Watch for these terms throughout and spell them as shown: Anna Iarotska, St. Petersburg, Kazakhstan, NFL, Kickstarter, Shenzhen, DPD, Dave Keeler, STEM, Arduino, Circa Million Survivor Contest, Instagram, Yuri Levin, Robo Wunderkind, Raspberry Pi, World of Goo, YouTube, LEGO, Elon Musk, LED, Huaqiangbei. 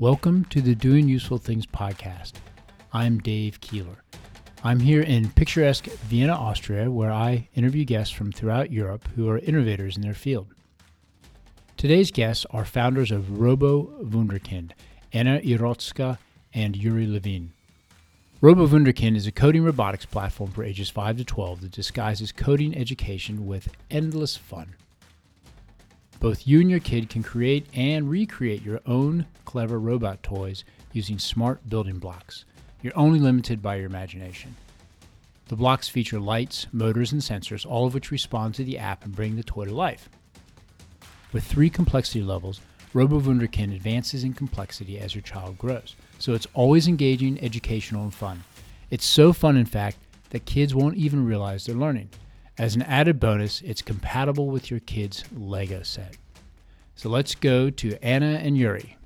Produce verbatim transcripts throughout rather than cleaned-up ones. Welcome to the Doing Useful Things podcast. I'm Dave Keeler. I'm here in picturesque Vienna, Austria, where I interview guests from throughout Europe who are innovators in their field. Today's guests are founders of Robo Wunderkind, Anna Iarotska and Yuri Levin. Robo Wunderkind is a coding robotics platform for ages five to twelve that disguises coding education with endless fun. Both you and your kid can create and recreate your own clever robot toys using smart building blocks. You're only limited by your imagination. The blocks feature lights, motors, and sensors, all of which respond to the app and bring the toy to life. With three complexity levels, Robo Wunderkind advances in complexity as your child grows, so it's always engaging, educational, and fun. It's so fun, in fact, that kids won't even realize they're learning. As an added bonus, it's compatible with your kid's LEGO set. So let's go to Anna and Yuri.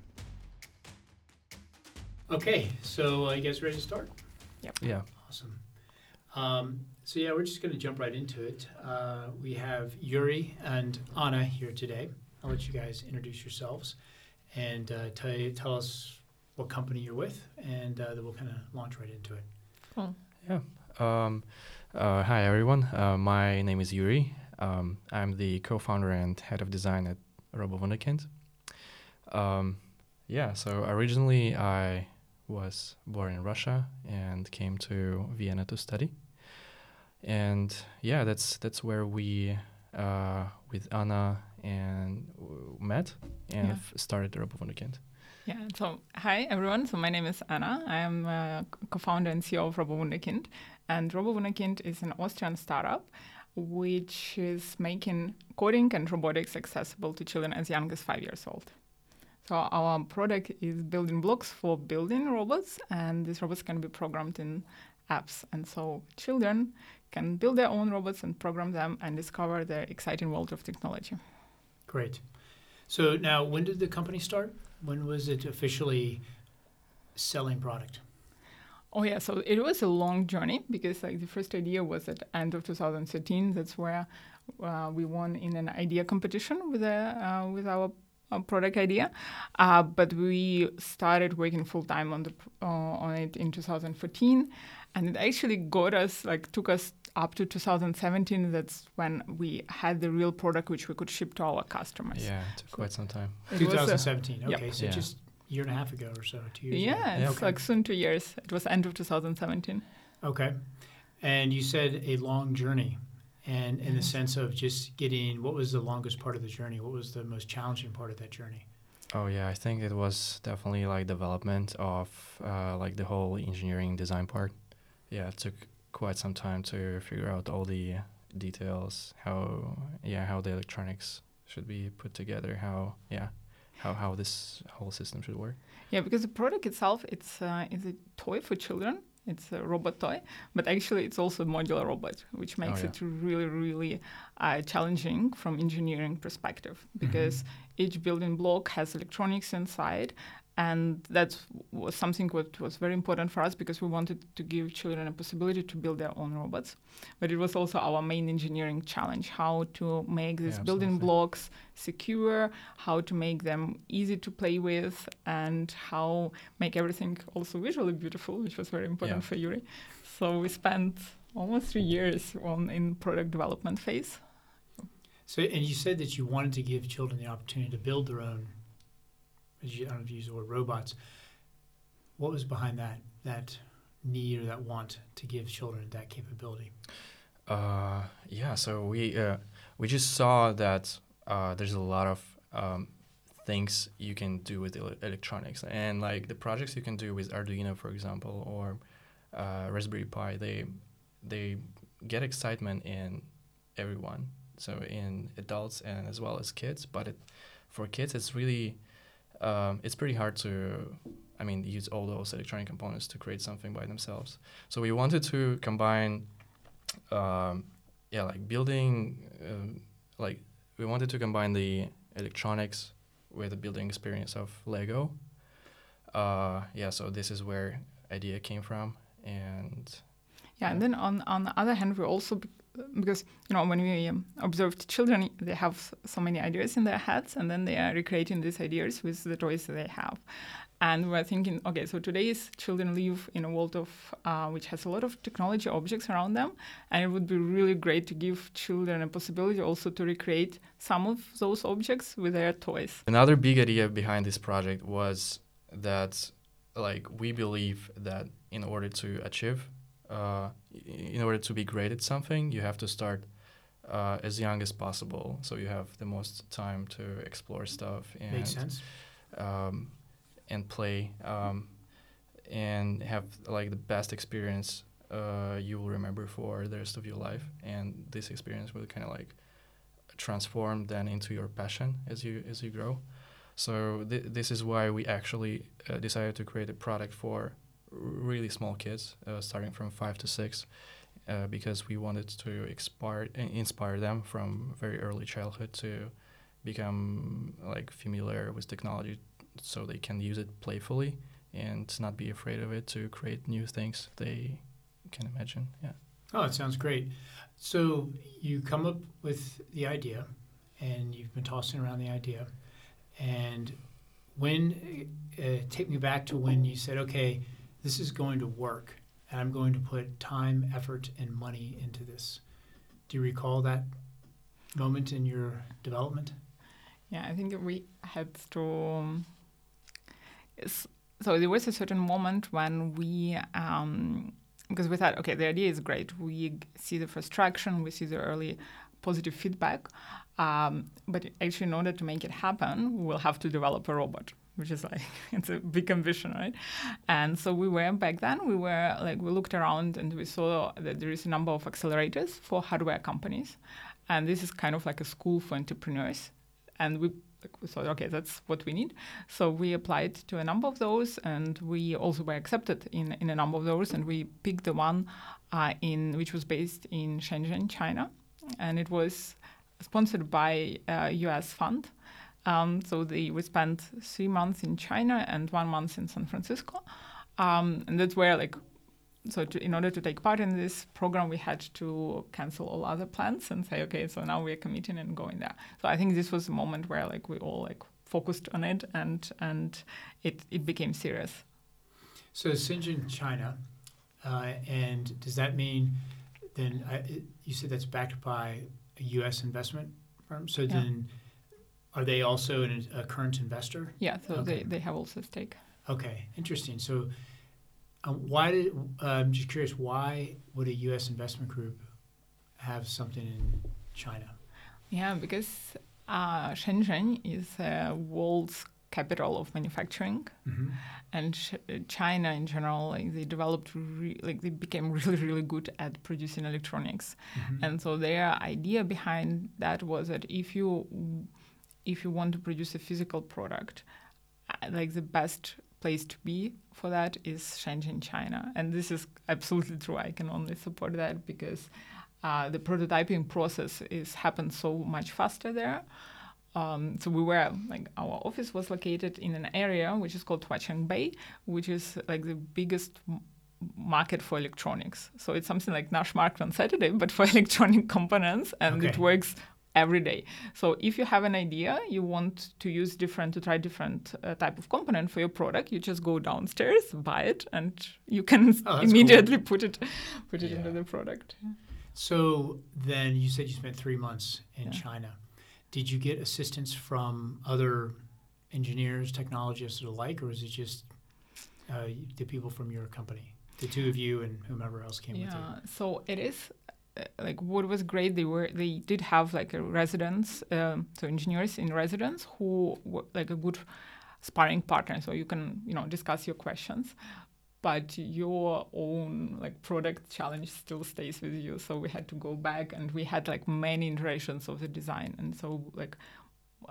Okay, so uh, you guys ready to start? Yep. Yeah. Awesome. Um, so yeah, we're just going to jump right into it. Uh, we have Yuri and Anna here today. I'll let you guys introduce yourselves and uh, tell, you, tell us what company you're with, and uh, then we'll kind of launch right into it. Cool. Yeah. Um, Uh, hi everyone, uh, my name is Yuri. Um, I'm the co-founder and head of design at Robo Wunderkind. Um, yeah, so originally I was born in Russia and came to Vienna to study. And yeah, that's that's where we, uh, with Anna, and w- met and yeah. f- started Robo Wunderkind. Yeah, so hi everyone. So my name is Anna. I am a co-founder and C E O of Robo Wunderkind. And Robo Wunderkind is an Austrian startup which is making coding and robotics accessible to children as young as five years old. So our product is building blocks for building robots, and these robots can be programmed in apps. And so children can build their own robots and program them and discover the exciting world of technology. Great. So now, when did the company start? When was it officially selling product? Oh yeah, so it was a long journey because like the first idea was at the end of two thousand thirteen. That's where uh, we won in an idea competition with a, uh, with our uh, product idea. Uh, but we started working full time on the uh, on it in two thousand fourteen, and it actually got us like took us up to two thousand seventeen. That's when we had the real product which we could ship to our customers. Yeah, it took so quite some time. twenty seventeen, okay, yep. so yeah. just a year and a half ago or so, two years yeah, ago. Yeah, it's okay. like soon two years. It was end of two thousand seventeen. Okay, and you said a long journey, and in mm-hmm. the sense of just getting, what was the longest part of the journey? What was the most challenging part of that journey? Oh yeah, I think it was definitely like development of uh, like the whole engineering design part. Yeah, it took quite some time to figure out all the details, how yeah how the electronics should be put together, how yeah how how this whole system should work. Yeah, because the product itself, it's uh, is a toy for children. It's a robot toy, but actually it's also a modular robot, which makes oh, yeah. it really, really uh, challenging from engineering perspective, because mm-hmm. each building block has electronics inside. And that was something that was very important for us because we wanted to give children a possibility to build their own robots. But it was also our main engineering challenge, how to make these yeah, building blocks secure, how to make them easy to play with, and how make everything also visually beautiful, which was very important yeah. for Yuri. So we spent almost three years on in product development phase. So, and you said that you wanted to give children the opportunity to build their own, I don't know if you use the word robots. What was behind that that need or that want to give children that capability? Uh, yeah, so we uh, we just saw that uh, there's a lot of um, things you can do with ele- electronics, and like the projects you can do with Arduino, for example, or uh, Raspberry Pi. They they get excitement in everyone, so in adults and as well as kids. But it, for kids, it's really Um, it's pretty hard to, I mean, use all those electronic components to create something by themselves. So we wanted to combine, um, yeah, like building, um, like we wanted to combine the electronics with the building experience of LEGO. Uh, yeah, so this is where idea came from, and yeah, and then on on the other hand, we also. Be- Because, you know, when we um, observed children, they have so many ideas in their heads, and then they are recreating these ideas with the toys that they have. And we're thinking, okay, so today's children live in a world of uh, which has a lot of technology objects around them, and it would be really great to give children a possibility also to recreate some of those objects with their toys. Another big idea behind this project was that, like, we believe that in order to achieve, uh, in order to be great at something, you have to start uh, as young as possible, so you have the most time to explore stuff. And, makes sense. Um, and play um, and have like the best experience uh, you will remember for the rest of your life. And this experience will kind of like transform then into your passion as you as you grow. So th- this is why we actually uh, decided to create a product for really small kids, uh, starting from five to six, uh, because we wanted to inspire inspire them from very early childhood to become like familiar with technology, so they can use it playfully and not be afraid of it to create new things they can imagine. Yeah. Oh, it sounds great. So you come up with the idea, and you've been tossing around the idea. And when, uh, take me back to when you said, okay, this is going to work, and I'm going to put time, effort, and money into this. Do you recall that moment in your development? Yeah, I think we had to... So there was a certain moment when we, um, because we thought, okay, the idea is great. We see the first traction, we see the early positive feedback. Um, but actually, in order to make it happen, we'll have to develop a robot, which is like, it's a big ambition, right? And so we were, back then, we were like, we looked around and we saw that there is a number of accelerators for hardware companies. And this is kind of like a school for entrepreneurs. And we we thought, okay, that's what we need. So we applied to a number of those, and we also were accepted in, in a number of those. And we picked the one uh, in which was based in Shenzhen, China. And it was sponsored by a U S fund. Um, so they, we spent three months in China and one month in San Francisco. Um, and that's where, like, so to, in order to take part in this program, we had to cancel all other plans and say, okay, so now we're committing and going there. So I think this was the moment where like we all like focused on it, and and it, it became serious. So Shenzhen, China, uh, and does that mean then I, you said that's backed by a U S investment firm? So yeah. Then are they also an, a current investor? Yeah, so okay. they, they have also a stake. Okay, interesting. So. Um, why did uh, I'm just curious, why would a U S investment group have something in China? Yeah, because uh, Shenzhen is the world's capital of manufacturing, mm-hmm. and sh- China in general, like, they developed, re- like they became really, really good at producing electronics, mm-hmm. and so their idea behind that was that if you if you want to produce a physical product, like the best place to be for that is Shenzhen, China. And this is absolutely true. I can only support that because uh, the prototyping process is happened so much faster there. Um, so we were, like, our office was located in an area which is called Huaqiangbei, which is like the biggest m- market for electronics. So it's something like Nash Market on Saturday, but for electronic components, and okay. It works every day. So if you have an idea, you want to use different, to try different uh, type of component for your product, you just go downstairs, buy it, and you can oh, immediately cool. put it put it yeah. into the product. Yeah. So then you said you spent three months in yeah. China. Did you get assistance from other engineers, technologists, or the like, or is it just uh, the people from your company? The two of you and whomever else came yeah. with you? Yeah, so it is... Like what was great, they were they did have like a residence, um, so engineers in residence who were like a good sparring partner. So you can you know discuss your questions, but your own like product challenge still stays with you. So we had to go back, and we had like many iterations of the design, and so like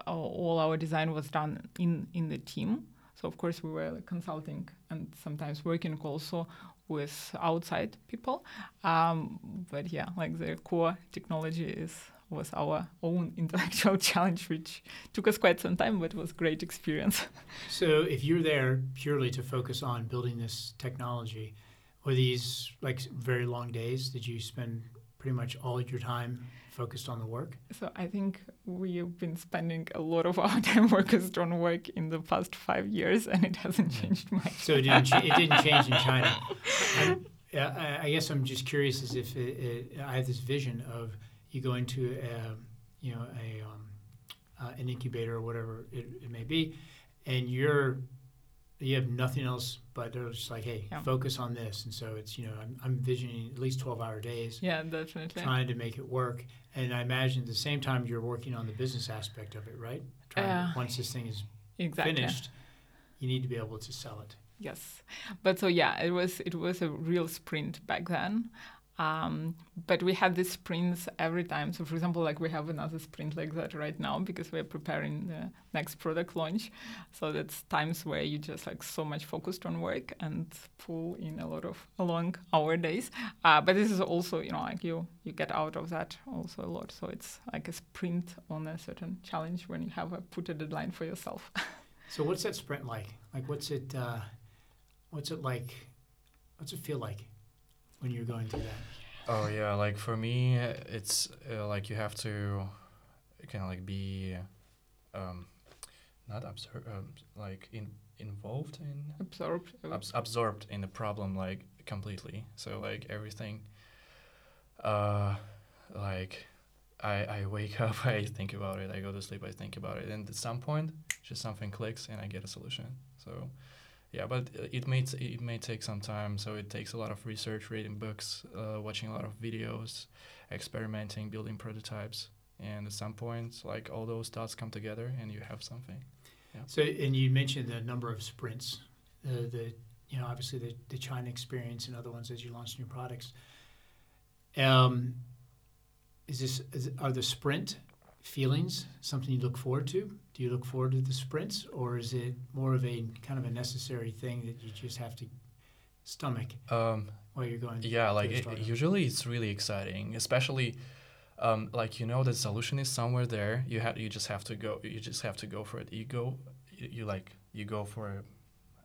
all our design was done in in the team. So of course we were like consulting and sometimes working also with outside people, um, but yeah, like the core technology is was our own intellectual challenge, which took us quite some time, but was great experience. So if you're there purely to focus on building this technology, were these like very long days? Did you spend pretty much all your time focused on the work? So I think we've been spending a lot of our time focused on work in the past five years, and it hasn't changed much. So it didn't, ch- it didn't change in China. And, uh, I guess I'm just curious as if it, it, I have this vision of you go into a, you know, a, um, uh, an incubator or whatever it, it may be, and you're you have nothing else, but they're just like, hey, yeah. focus on this. And so it's, you know, I'm, I'm envisioning at least twelve-hour days. Yeah, definitely. Trying to make it work. And I imagine at the same time you're working on the business aspect of it, right? Trying uh, to, once this thing is exactly. finished, you need to be able to sell it. Yes. But so, yeah, it was it was a real sprint back then. Um, but we had these sprints every time. So, for example, like we have another sprint like that right now because we're preparing the next product launch. So that's times where you just like so much focused on work and pull in a lot of long hour days. Uh, but this is also, you know, like you, you get out of that also a lot. So it's like a sprint on a certain challenge when you have a, put a deadline for yourself. So what's that sprint like? Like what's it, uh, what's it like? What's it feel like when you're going through that? Oh yeah, like for me, it's uh, like you have to kind of like be um, not absor- um, like in involved in absorbed abs- absorbed in the problem like completely. So like everything, uh, like I I wake up, I think about it, I go to sleep, I think about it, and at some point, just something clicks and I get a solution. So. Yeah, but it may t- it may take some time, so it takes a lot of research, reading books, uh, watching a lot of videos, experimenting, building prototypes, and at some point, like all those thoughts come together, and you have something. Yeah. So, and you mentioned the number of sprints, uh, the you know obviously the, the China experience and other ones as you launch new products. Um, is this is, are the sprint feelings something you look forward to? Do you look forward to the sprints, or is it more of a kind of a necessary thing that you just have to stomach um, while you're going? Yeah, like it, usually it's really exciting, especially um, like you know the solution is somewhere there. You have you just have to go. You just have to go for it. You go. You, you like you go for,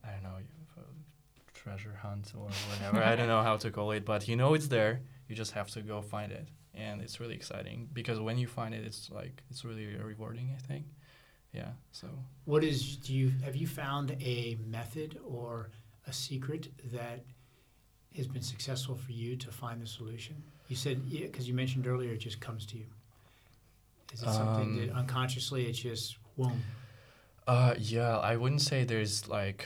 I don't know, a treasure hunt or whatever. I don't know how to call it, but you know it's there. You just have to go find it, and it's really exciting because when you find it, it's like it's really rewarding, I think. Yeah. So, what is do you have you found a method or a secret that has been successful for you to find the solution? You said because yeah, you mentioned earlier, it just comes to you. Is it um, something that unconsciously it just won't? Uh, yeah, I wouldn't say there's like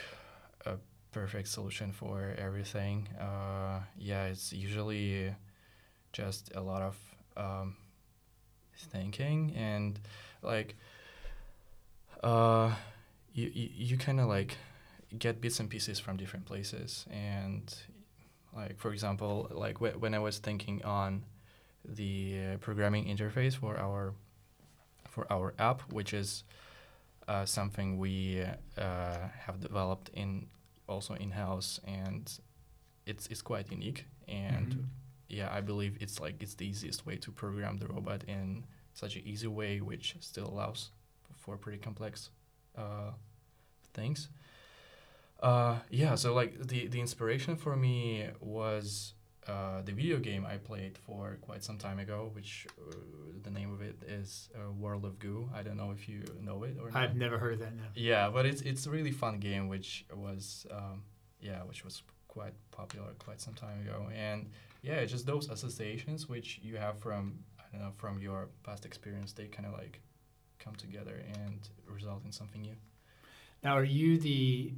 a perfect solution for everything. Uh, yeah, it's usually just a lot of um, thinking and like. Uh, you you, you kind of like get bits and pieces from different places, and like for example, like wh- when I was thinking on the uh, programming interface for our for our app, which is uh, something we uh, have developed in also in house, and it's it's quite unique. And mm-hmm. yeah, I believe it's like it's the easiest way to program the robot in such an easy way, which still allows for pretty complex uh, things. Uh, yeah, so like the, the inspiration for me was uh, the video game I played for quite some time ago, which uh, the name of it is uh, World of Goo. I don't know if you know it or not. I've never heard of that, no. Yeah, but it's it's a really fun game, which was, um, yeah, which was quite popular quite some time ago. And yeah, just those associations which you have from, I don't know, from your past experience, they kind of like come together and result in something new. Now, are you the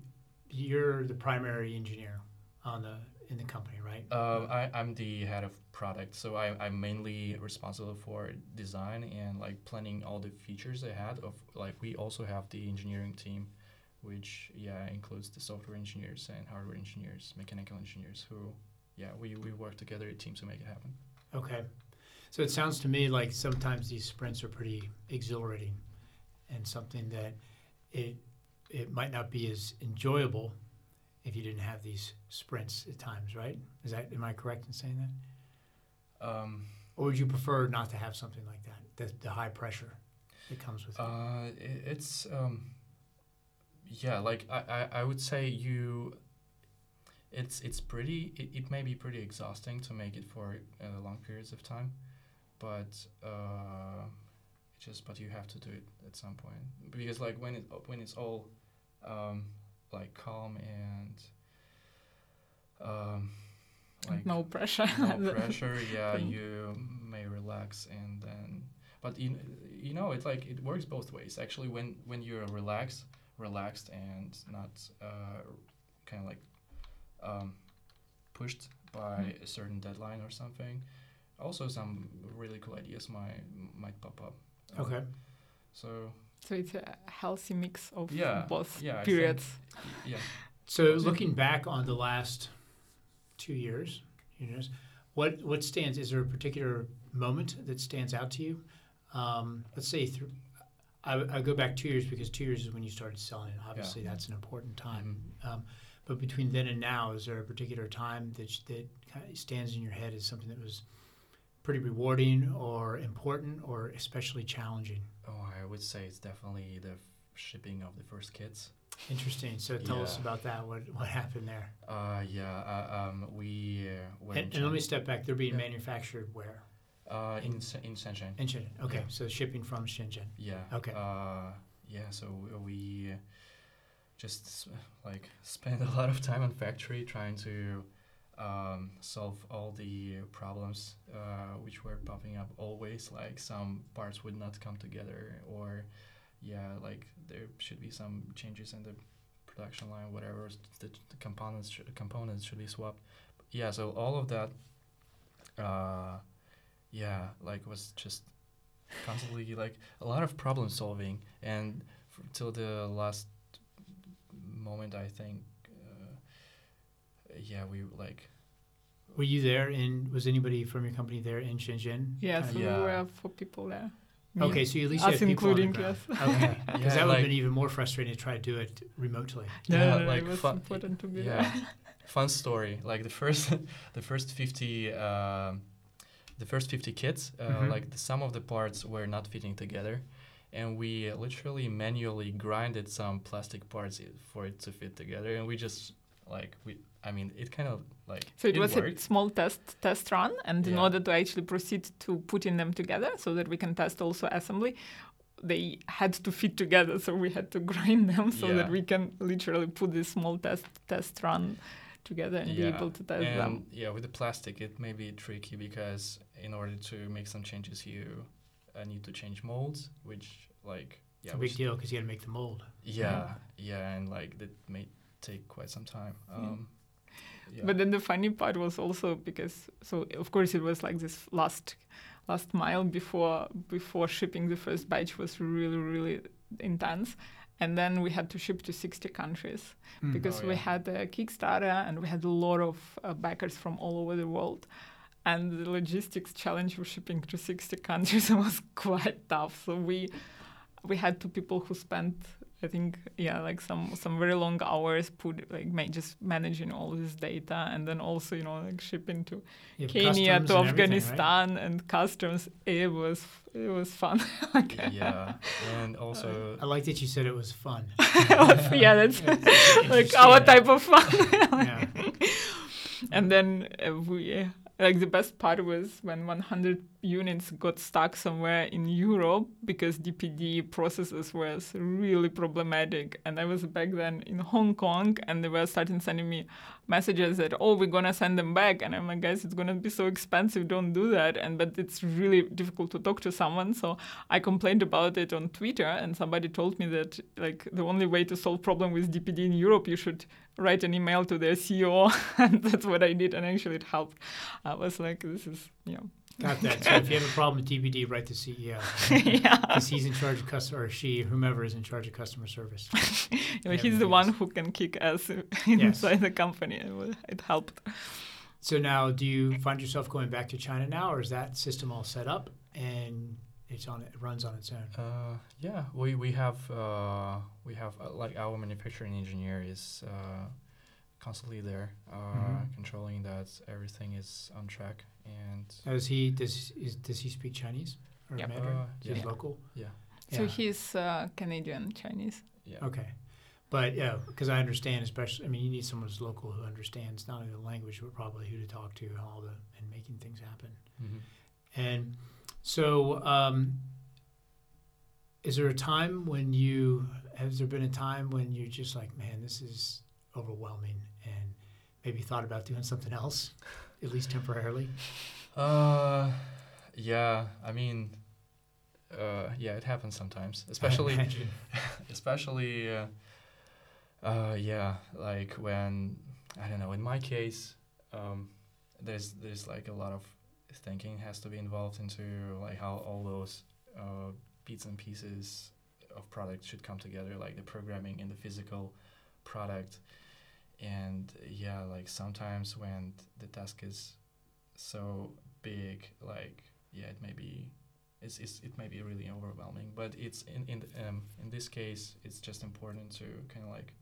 you're the primary engineer on the in the company, right? Uh, I I'm the head of product, so I I'm mainly responsible for design and like planning all the features ahead of like we also have the engineering team, which yeah includes the software engineers and hardware engineers, mechanical engineers who yeah we we work together as a team to make it happen. Okay. So it sounds to me like sometimes these sprints are pretty exhilarating and something that it it might not be as enjoyable if you didn't have these sprints at times, right? Is that am I correct in saying that? Um, or would you prefer not to have something like that, the, the high pressure that comes with it? Uh, it's, um, yeah, like I, I, I would say you, it's it's pretty. It, it may be pretty exhausting to make it for uh, long periods of time, but uh, it's just but you have to do it at some point, because like when it when it's all um, like calm and um, like no pressure. No pressure. Yeah, thing. You may relax and then. But you, you know, it's like it works both ways. Actually, when when you're relaxed, relaxed and not uh, kind of like um, pushed by a certain deadline or something, also some really cool ideas might might pop up. Uh, okay. So. So it's a healthy mix of yeah, both yeah, periods. Yeah. So looking back on the last two years, you know, what what stands? Is there a particular moment that stands out to you? Um, let's say th- I, I go back two years because two years is when you started selling it. Obviously, yeah. That's an important time. Mm-hmm. Um, but between then and now, is there a particular time that that kind of stands in your head as something that was pretty rewarding or important or especially challenging? Oh, I would say it's definitely the f- shipping of the first kits. Interesting. So tell yeah. us about that. What what happened there? Uh, yeah. Uh, um, we uh, went. And, and let me step back. They're being yeah. manufactured where? Uh, in in Shenzhen. In Shenzhen. Okay, yeah. So shipping from Shenzhen. Yeah. Okay. Uh, yeah. So we just like spent a lot of time on factory trying to um, solve all the problems uh, which were popping up always. Like some parts would not come together, or yeah, like there should be some changes in the production line, whatever. The, the components sh- components should be swapped. Yeah. So all of that. Uh, Yeah, like was just constantly like a lot of problem solving, and f- till the last moment, I think. Uh, yeah, we like. Were you there? In was anybody from your company there in Shenzhen? Yeah, so yeah. we were four people there. Okay, yeah. So you at least you have people on the ground. Us including, yes. Okay, because yeah, that would like, have been even more frustrating to try to do it remotely. Yeah, yeah like it was fun, important to be yeah. there. Fun story. Like the first, the first fifty. Um, The first fifty kits, uh, mm-hmm. like the, some of the parts were not fitting together, and we literally manually grinded some plastic parts I- for it to fit together. And we just like we, I mean, it kind of like so it, it was worked. A small test test run, and yeah. in order to actually proceed to putting them together, so that we can test also assembly, they had to fit together. So we had to grind them so yeah. that we can literally put this small test test run. Together and yeah. be able to test and them. Yeah, with the plastic, it may be tricky because in order to make some changes, you uh, need to change molds, which like yeah, it's a big deal because you got to make the mold. Yeah, yeah, yeah, and like that may take quite some time. Um, yeah. Yeah. But then the funny part was also because so of course it was like this last last mile before before shipping the first batch was really really intense. And then we had to ship to sixty countries mm. because oh, yeah. we had a Kickstarter and we had a lot of uh, backers from all over the world. And the logistics challenge of shipping to sixty countries was quite tough. So we we had two people who spent, I think, yeah, like some, some very long hours put like ma- just managing all this data and then also, you know, like shipping to yeah, Kenya, to Afghanistan, right? And customs. It was it was fun. Like, yeah, and also uh, I like that you said it was fun. Yeah, that's like our type of fun. Yeah. And then uh, we. Uh, Like the best part was when one hundred units got stuck somewhere in Europe because D P D processes were really problematic. And I was back then in Hong Kong and they were starting sending me messages that, oh, we're going to send them back. And I'm like, guys, it's going to be so expensive. Don't do that. And but it's really difficult to talk to someone. So I complained about it on Twitter and somebody told me that like the only way to solve problem with D P D in Europe, you should write an email to their C E O, and that's what I did, and actually it helped. I was like, this is, you know. Got that. So if you have a problem with D P D, write to C E O. Right? Yeah. Because he's in charge of customer, or she, whomever is in charge of customer service. Yeah, he's the one who can kick ass inside yes. the company. It helped. So now, do you find yourself going back to China now, or is that system all set up and it's on it runs on its own? Uh, yeah, we we have uh, we have uh, like our manufacturing engineer is uh, constantly there, uh, mm-hmm. controlling that everything is on track. And does he does is does he speak Chinese or yep. Mandarin? Uh, yeah. He's yeah. local. Yeah. So yeah. he's uh, Canadian Chinese. Yeah. Okay. But yeah, because I understand, especially, I mean, you need someone who's local who understands not only the language, but probably who to talk to and all the, and making things happen. Mm-hmm. And so, um, is there a time when you, has there been a time when you're just like, man, this is overwhelming, and maybe thought about doing something else, at least temporarily? Uh, yeah, I mean, uh, yeah, it happens sometimes, especially, especially, uh, Uh, yeah, like when, I don't know, in my case, um, there's there's like a lot of thinking has to be involved into like how all those uh, bits and pieces of product should come together, like the programming and the physical product. And yeah, like sometimes when the task is so big, like, yeah, it may be, it's, it's, it may be really overwhelming, but it's in, in, um, in this case, it's just important to kind of like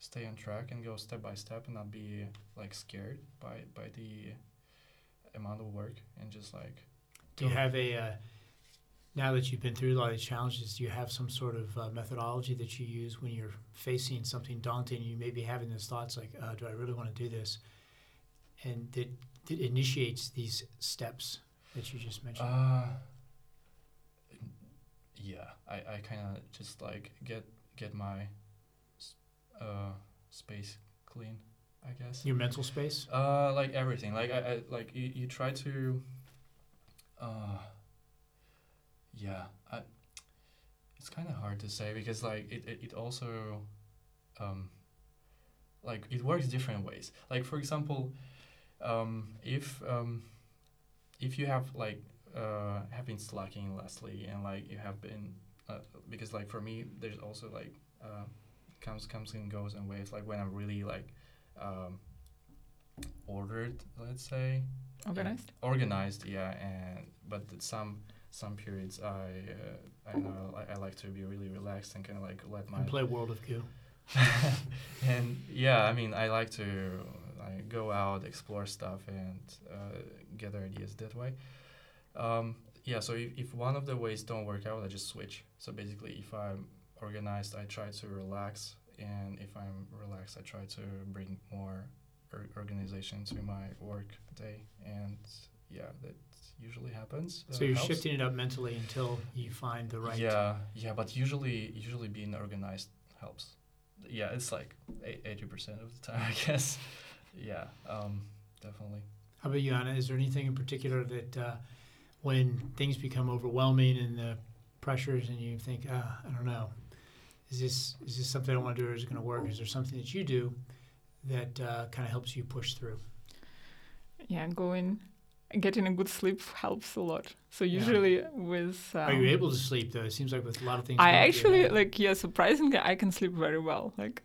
stay on track and go step by step and not be like scared by by the amount of work and just like. Do you have a uh, now that you've been through a lot of challenges, do you have some sort of uh, methodology that you use when you're facing something daunting? You may be having those thoughts like, uh, do I really want to do this? And that, that initiates these steps that you just mentioned. Uh, yeah, I, I kind of just like get get my uh space clean, I guess. Your mental space? Uh like everything. Like I, I like you, you try to uh yeah, I it's kind of hard to say because like it, it, it also um like it works different ways. Like for example, um if um if you have like uh have been slacking lastly and like you have been uh, because like for me there's also like uh comes comes and goes and waves, like when I'm really like um ordered, let's say organized organized yeah and but some some periods I uh, I know I, I like to be really relaxed and kind of like let my and play World of Goo. And yeah, I mean I like to like go out, explore stuff and uh, gather ideas that way. Um yeah, so if, if one of the ways don't work out, I just switch. So basically if I'm organized, I try to relax, and if I'm relaxed, I try to bring more er- organization to my work day, and yeah, that usually happens. So uh, you're helps. Shifting it up mentally until you find the right. Yeah, yeah, but usually, usually being organized helps. Yeah, it's like eighty percent of the time, I guess. Yeah, um, definitely. How about you, Anna? Is there anything in particular that uh, when things become overwhelming and the pressures, and you think, uh, I don't know. Is this is this something I want to do, or is it going to work? Is there something that you do that uh, kind of helps you push through? Yeah, going, getting a good sleep helps a lot. So usually yeah. with... Um, Are you able to sleep, though? It seems like with a lot of things... I actually, like, yeah, surprisingly, I can sleep very well. Like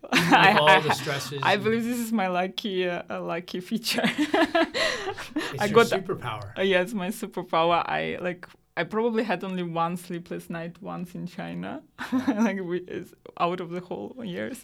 I, all I, the stresses... I believe this is my lucky uh, lucky feature. It's I your got superpower. Uh, yeah, it's my superpower. I, like... I probably had only one sleepless night once in China, like we, out of the whole years.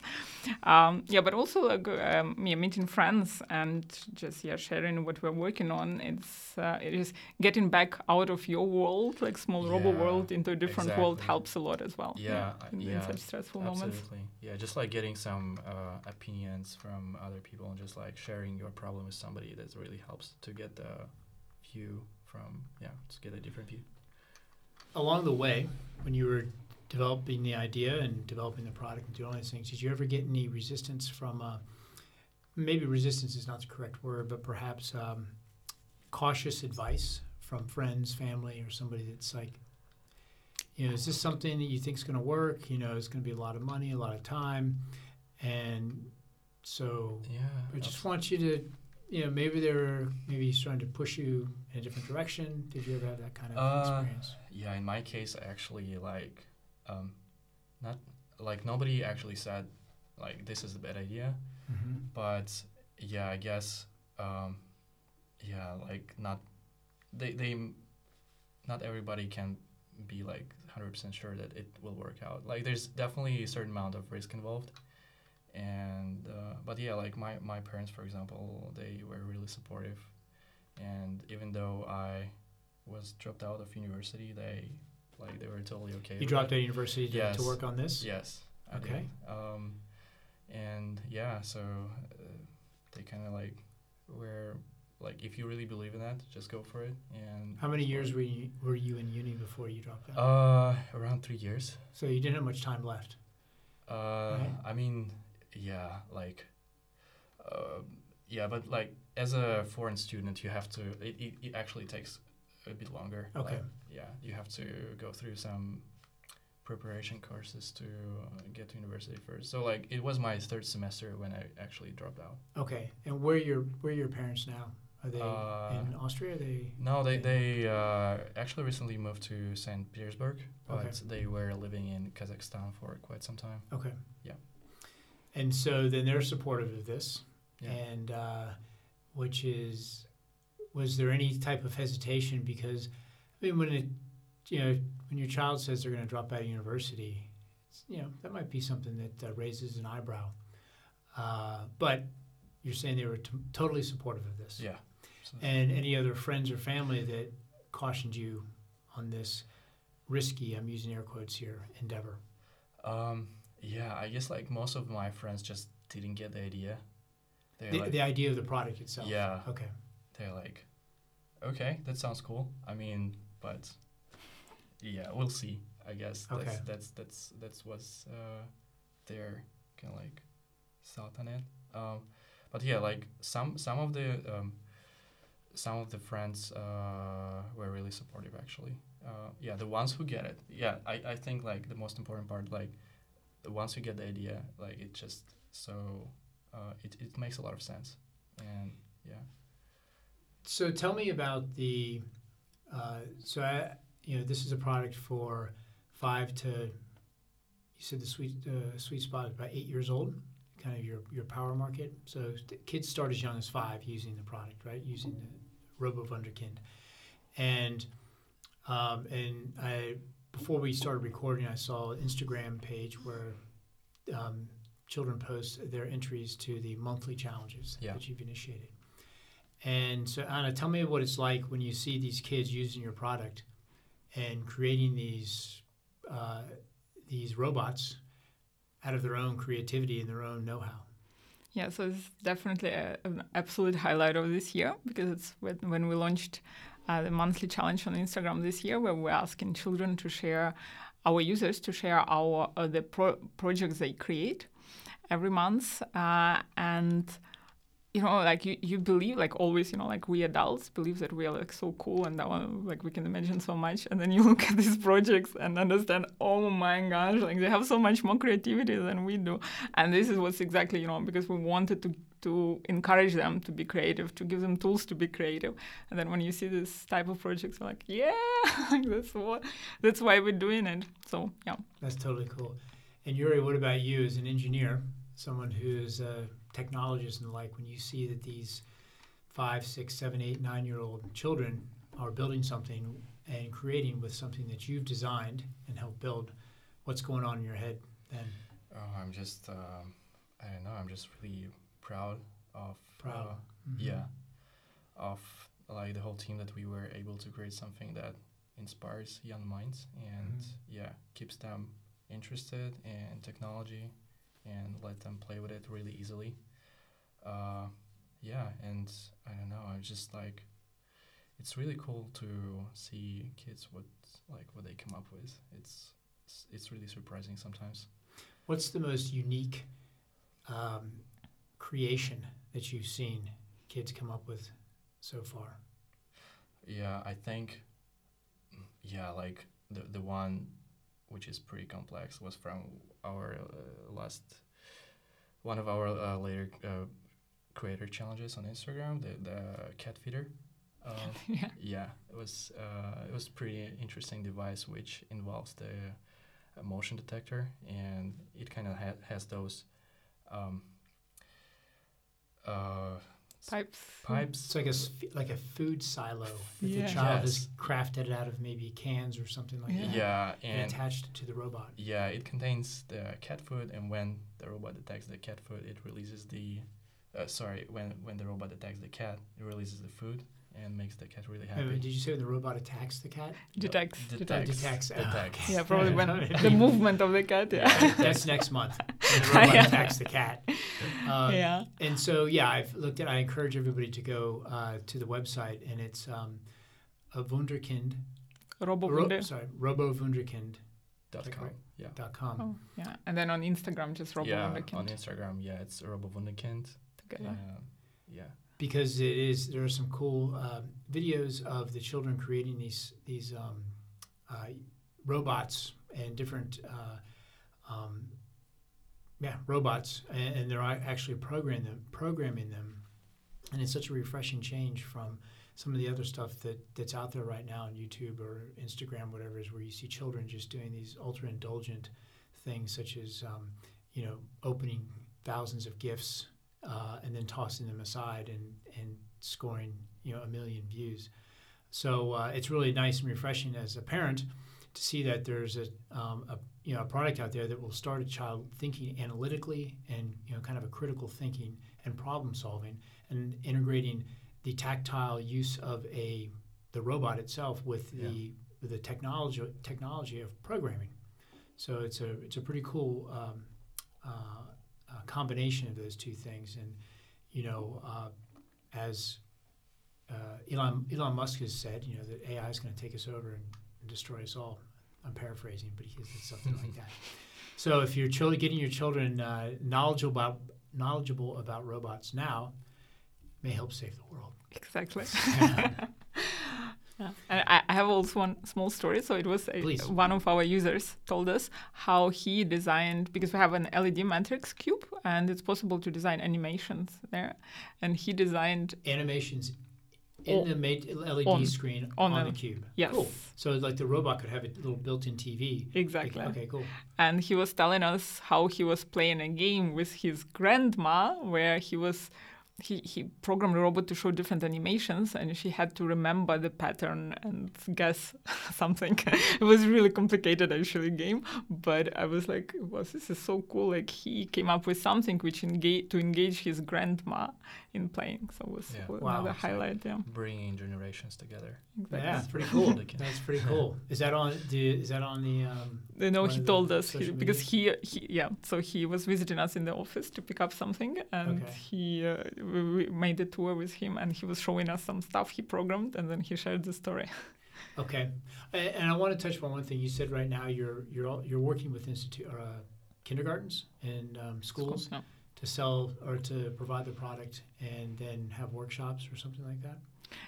Um, yeah, but also like, um, yeah, meeting friends and just yeah sharing what we're working on. It's uh, it is getting back out of your world, like small yeah, robo world, into a different exactly. world helps a lot as well. Yeah, yeah, in, yeah in such stressful absolutely. moments. Yeah, just like getting some uh, opinions from other people and just like sharing your problem with somebody. That really helps to get the view from yeah to get a different view. Along the way, when you were developing the idea and developing the product and doing all these things, did you ever get any resistance from, uh, maybe resistance is not the correct word, but perhaps um, cautious advice from friends, family, or somebody that's like, you know, is this something that you think is going to work? You know, it's going to be a lot of money, a lot of time. And so yeah, I just absolutely. want you to, you know, maybe they're maybe trying to push you in a different direction. Did you ever have that kind of uh, experience? Yeah, in my case, I actually like, um, not like nobody actually said like this is a bad idea, mm-hmm. but yeah, I guess, um, yeah, like not they they not everybody can be like one hundred percent sure that it will work out. Like there's definitely a certain amount of risk involved. And uh, but yeah, like my, my parents, for example, they were really supportive, and even though I was dropped out of university, they like they were totally okay. You dropped out of university to, yes. to work on this? Yes. Okay. I did. Um, And yeah, so uh, they kind of like were like, if you really believe in that, just go for it. And how many years were you were you in uni before you dropped out? Uh, around three years. So you didn't have much time left. Uh, right? I mean, yeah, like, uh, yeah, but like as a foreign student, you have to. It it, it actually takes a bit longer. Okay. Like, yeah, you have to go through some preparation courses to uh, get to university first. So like it was my third semester when I actually dropped out. Okay, and where are your where are your parents now? Are they uh, in Austria? Are they no, they they, they uh, actually recently moved to Saint Petersburg, but okay. They were living in Kazakhstan for quite some time. Okay, yeah, and so then they're supportive of this, yeah. and uh, which is was there any type of hesitation because I mean when it you know. When your child says they're going to drop out of university, it's, you know, that might be something that uh, raises an eyebrow. Uh, but you're saying they were t- totally supportive of this. Yeah. Absolutely. And any other friends or family that cautioned you on this risky, I'm using air quotes here, endeavor? Um, yeah, I guess like most of my friends just didn't get the idea. They're the, like, the idea of the product itself. Yeah. Okay. They're like, okay, that sounds cool. I mean, but... Yeah, we'll see. I guess that's okay. that's that's that's what's uh, their kind of like thought on it. Um, but yeah, like some some of the um, some of the friends uh, were really supportive actually. Uh, yeah, the ones who get it. Yeah, I, I think like the most important part, like the ones who get the idea, like it just so uh, it it makes a lot of sense. And yeah. So tell me about the uh, so I. You know, this is a product for five to, you said the sweet uh, sweet spot is about eight years old, kind of your, your power market. So kids start as young as five using the product, right? Using the Robo Wunderkind. And um, and I before we started recording, I saw an Instagram page where um, children post their entries to the monthly challenges yeah. that you've initiated. And so, Anna, tell me what it's like when you see these kids using your product and creating these uh, these robots out of their own creativity and their own know-how. Yeah, so it's definitely a, an absolute highlight of this year because it's when, when we launched uh, the monthly challenge on Instagram this year, where we're asking children to share our users to share our uh, the pro- projects they create every month, uh, and. You know, like you, you believe, like always, you know, like we adults believe that we are like so cool and that one, like we can imagine so much. And then you look at these projects and understand, oh my gosh, like they have so much more creativity than we do. And this is what's exactly, you know, because we wanted to to encourage them to be creative, to give them tools to be creative. And then when you see this type of projects, you're like, yeah, like that's what, that's why we're doing it. So yeah, that's totally cool. And Yuri, what about you as an engineer, someone who's a technologists and the like, when you see that these five, six, seven, eight, nine-year-old children are building something and creating with something that you've designed and helped build, what's going on in your head then? Oh, I'm just, um, I don't know, I'm just really proud of, proud. Uh, mm-hmm. yeah, of like the whole team that we were able to create something that inspires young minds and, mm-hmm. yeah, keeps them interested in technology and let them play with it really easily. Uh, yeah, and I don't know, I'm just like, it's really cool to see kids what like what they come up with. It's it's, it's really surprising sometimes. What's the most unique um, creation that you've seen kids come up with so far? Yeah, I think, yeah, like the the one which is pretty complex was from our uh, last one of our uh, later uh, creator challenges on Instagram, the the cat feeder. Uh, yeah. yeah, it was uh, it was pretty interesting device which involves the uh, motion detector and it kind of ha- has those um, uh, pipes. Pipes. It's like a like a food silo that yeah. the child yes. has crafted out of maybe cans or something like yeah. that. Yeah, and, and attached to the robot. Yeah, it contains the cat food, and when the robot detects the cat food, it releases the. Uh, sorry, when when the robot detects the cat, it releases the food, and makes the cat really happy. Wait, wait, did you say the robot attacks the cat? Detects. No, detects. Detects. Detects. Oh, detects. Okay. Yeah, probably when the movement of the cat. Yeah. Yeah, that's next month. When the robot yeah. attacks the cat. Um, yeah. And so, yeah, I've looked at I encourage everybody to go uh, to the website, and it's um, a Wunderkind. Robo Wunder. Ro- sorry, robo wunderkind dot com. Yeah. Dot com. Oh, yeah. And then on Instagram, just Robo yeah, Wunderkind. On Instagram, yeah, it's Robo Wunderkind. Okay. Uh, yeah. Because it is, there are some cool uh, videos of the children creating these these um, uh, robots and different, uh, um, yeah, robots, and, and they're actually program them, programming them, and it's such a refreshing change from some of the other stuff that, that's out there right now on YouTube or Instagram, whatever, is where you see children just doing these ultra indulgent things, such as um, you know, opening thousands of gifts. Uh, and then tossing them aside and, and scoring, you know, a million views. So uh, it's really nice and refreshing as a parent to see that there's a, um, a you know a product out there that will start a child thinking analytically and, you know, kind of a critical thinking and problem solving, and integrating the tactile use of a the robot itself with the yeah. with the technology technology of programming. So it's a it's a pretty cool. Um, uh, combination of those two things, and you know, uh, as uh, Elon Elon Musk has said, you know, that A I is going to take us over and, and destroy us all. I'm paraphrasing, but he said something like that. So if you're children, getting your children uh, knowledgeable about knowledgeable about robots now, may help save the world. Exactly. Yeah. And I have also one small story. So it was a, one of our users told us how he designed, because we have an L E D matrix cube and it's possible to design animations there. And he designed animations in the made L E D on, screen on, on a, the cube. Yes. Cool. So like the robot could have a little built-in T V. Exactly. Like, okay, cool. And he was telling us how he was playing a game with his grandma where he was He, he programmed a robot to show different animations, and she had to remember the pattern and guess something. It was really complicated, actually, game. But I was like, wow, this is so cool. Like, he came up with something which engage to engage his grandma in playing. So it was yeah. cool. Wow. Another it's highlight. Like yeah. Bringing generations together. Exactly. Yeah, that's pretty cool. That's pretty cool. Is that on the, is that on the... Um, no, he told us, he, because he, he, yeah, so he was visiting us in the office to pick up something, and okay. he... Uh, we made a tour with him, and he was showing us some stuff he programmed, and then he shared the story. Okay, and I want to touch on one thing you said. Right now, you're you're all, you're working with institute or, uh, kindergartens and um, schools, schools yeah. to sell or to provide the product, and then have workshops or something like that.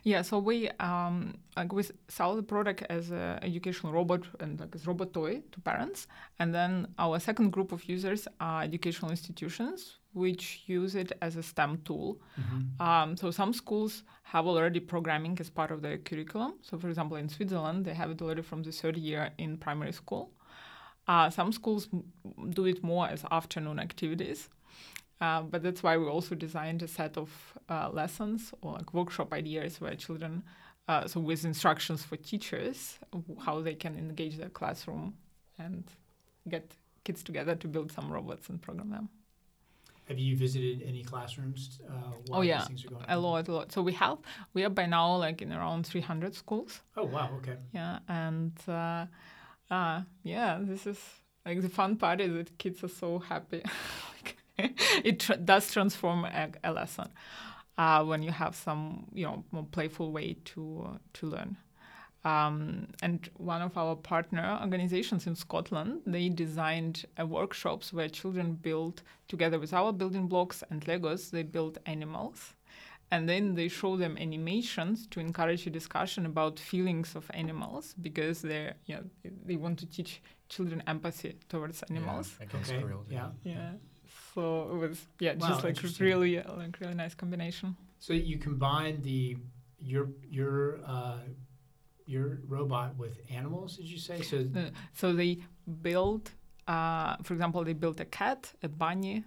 Yeah, so we um, like we sell the product as an educational robot and like as a robot toy to parents, and then our second group of users are educational institutions, which use it as a STEM tool. Mm-hmm. Um, so some schools have already programming as part of their curriculum. So for example, in Switzerland, they have it already from the third year in primary school. Uh, some schools do it more as afternoon activities. Uh, but that's why we also designed a set of uh, lessons or like workshop ideas where children, uh, so with instructions for teachers, how they can engage their classroom and get kids together to build some robots and program them. Have you visited any classrooms uh, while oh, yeah. these things are going on? A lot, a lot. So we help. We are by now like in around three hundred schools. Oh, wow, okay. Yeah, and uh, uh, yeah, this is like the fun part is that kids are so happy. It tra- does transform a, a lesson uh, when you have some, you know, more playful way to uh, to learn. Um, and one of our partner organizations in Scotland, they designed uh, workshops where children build, together with our building blocks and Legos, they build animals. And then they show them animations to encourage a discussion about feelings of animals, because they you know, they want to teach children empathy towards animals. Yeah, against okay. real, yeah. Yeah. yeah. So it was, yeah, wow, just like really, like really nice combination. So you combine the, your, your, uh, your robot with animals, did you say? So, uh, so they build, uh, for example, they built a cat, a bunny,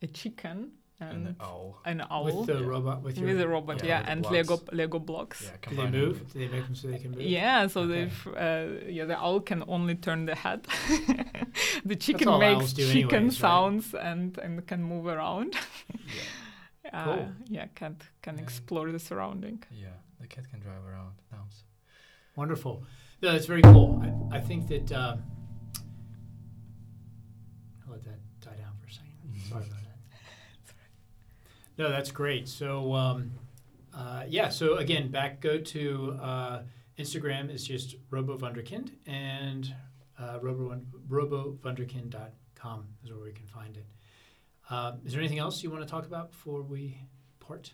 a chicken, and an owl. An owl. With the yeah. robot. With, your, with the robot, yeah, yeah. With and blocks. Lego Lego blocks. Yeah, do they move? Do they make them so they can move? Yeah, so okay. they uh, yeah, the owl can only turn the head. The chicken makes chicken anyways, sounds right? and, and can move around. yeah. Uh, cool. Yeah, can can yeah. explore the surrounding. Yeah. the cat can drive around house. Wonderful. No, that's very cool. I, I think that uh, I'll let that die down for a second. Sorry about that. No, that's great. So um, uh, yeah, so again, back go to uh, Instagram is just Robo Wunderkind, and uh, Robo robo wunderkind dot com is where we can find it. Uh, is there anything else you want to talk about before we part?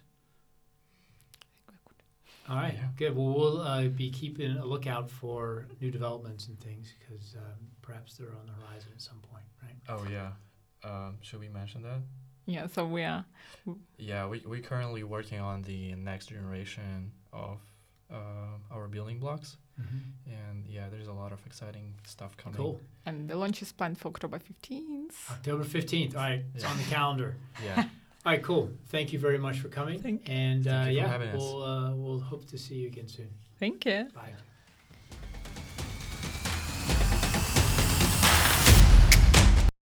All right, yeah. Good. Well, we'll uh, be keeping a lookout for new developments and things because um, perhaps they're on the horizon at some point, right? Oh, yeah. Um, should we mention that? Yeah, so we are. Yeah, we, we're currently working on the next generation of uh, our building blocks. Mm-hmm. And yeah, there's a lot of exciting stuff coming. Cool. And the launch is planned for October fifteenth. October fifteenth. All right, it's yeah. on the calendar. Yeah. All right, cool. Thank you very much for coming. Thank you. And uh, Thank you yeah, for having us. we'll uh, we'll hope to see you again soon. Thank you. Bye.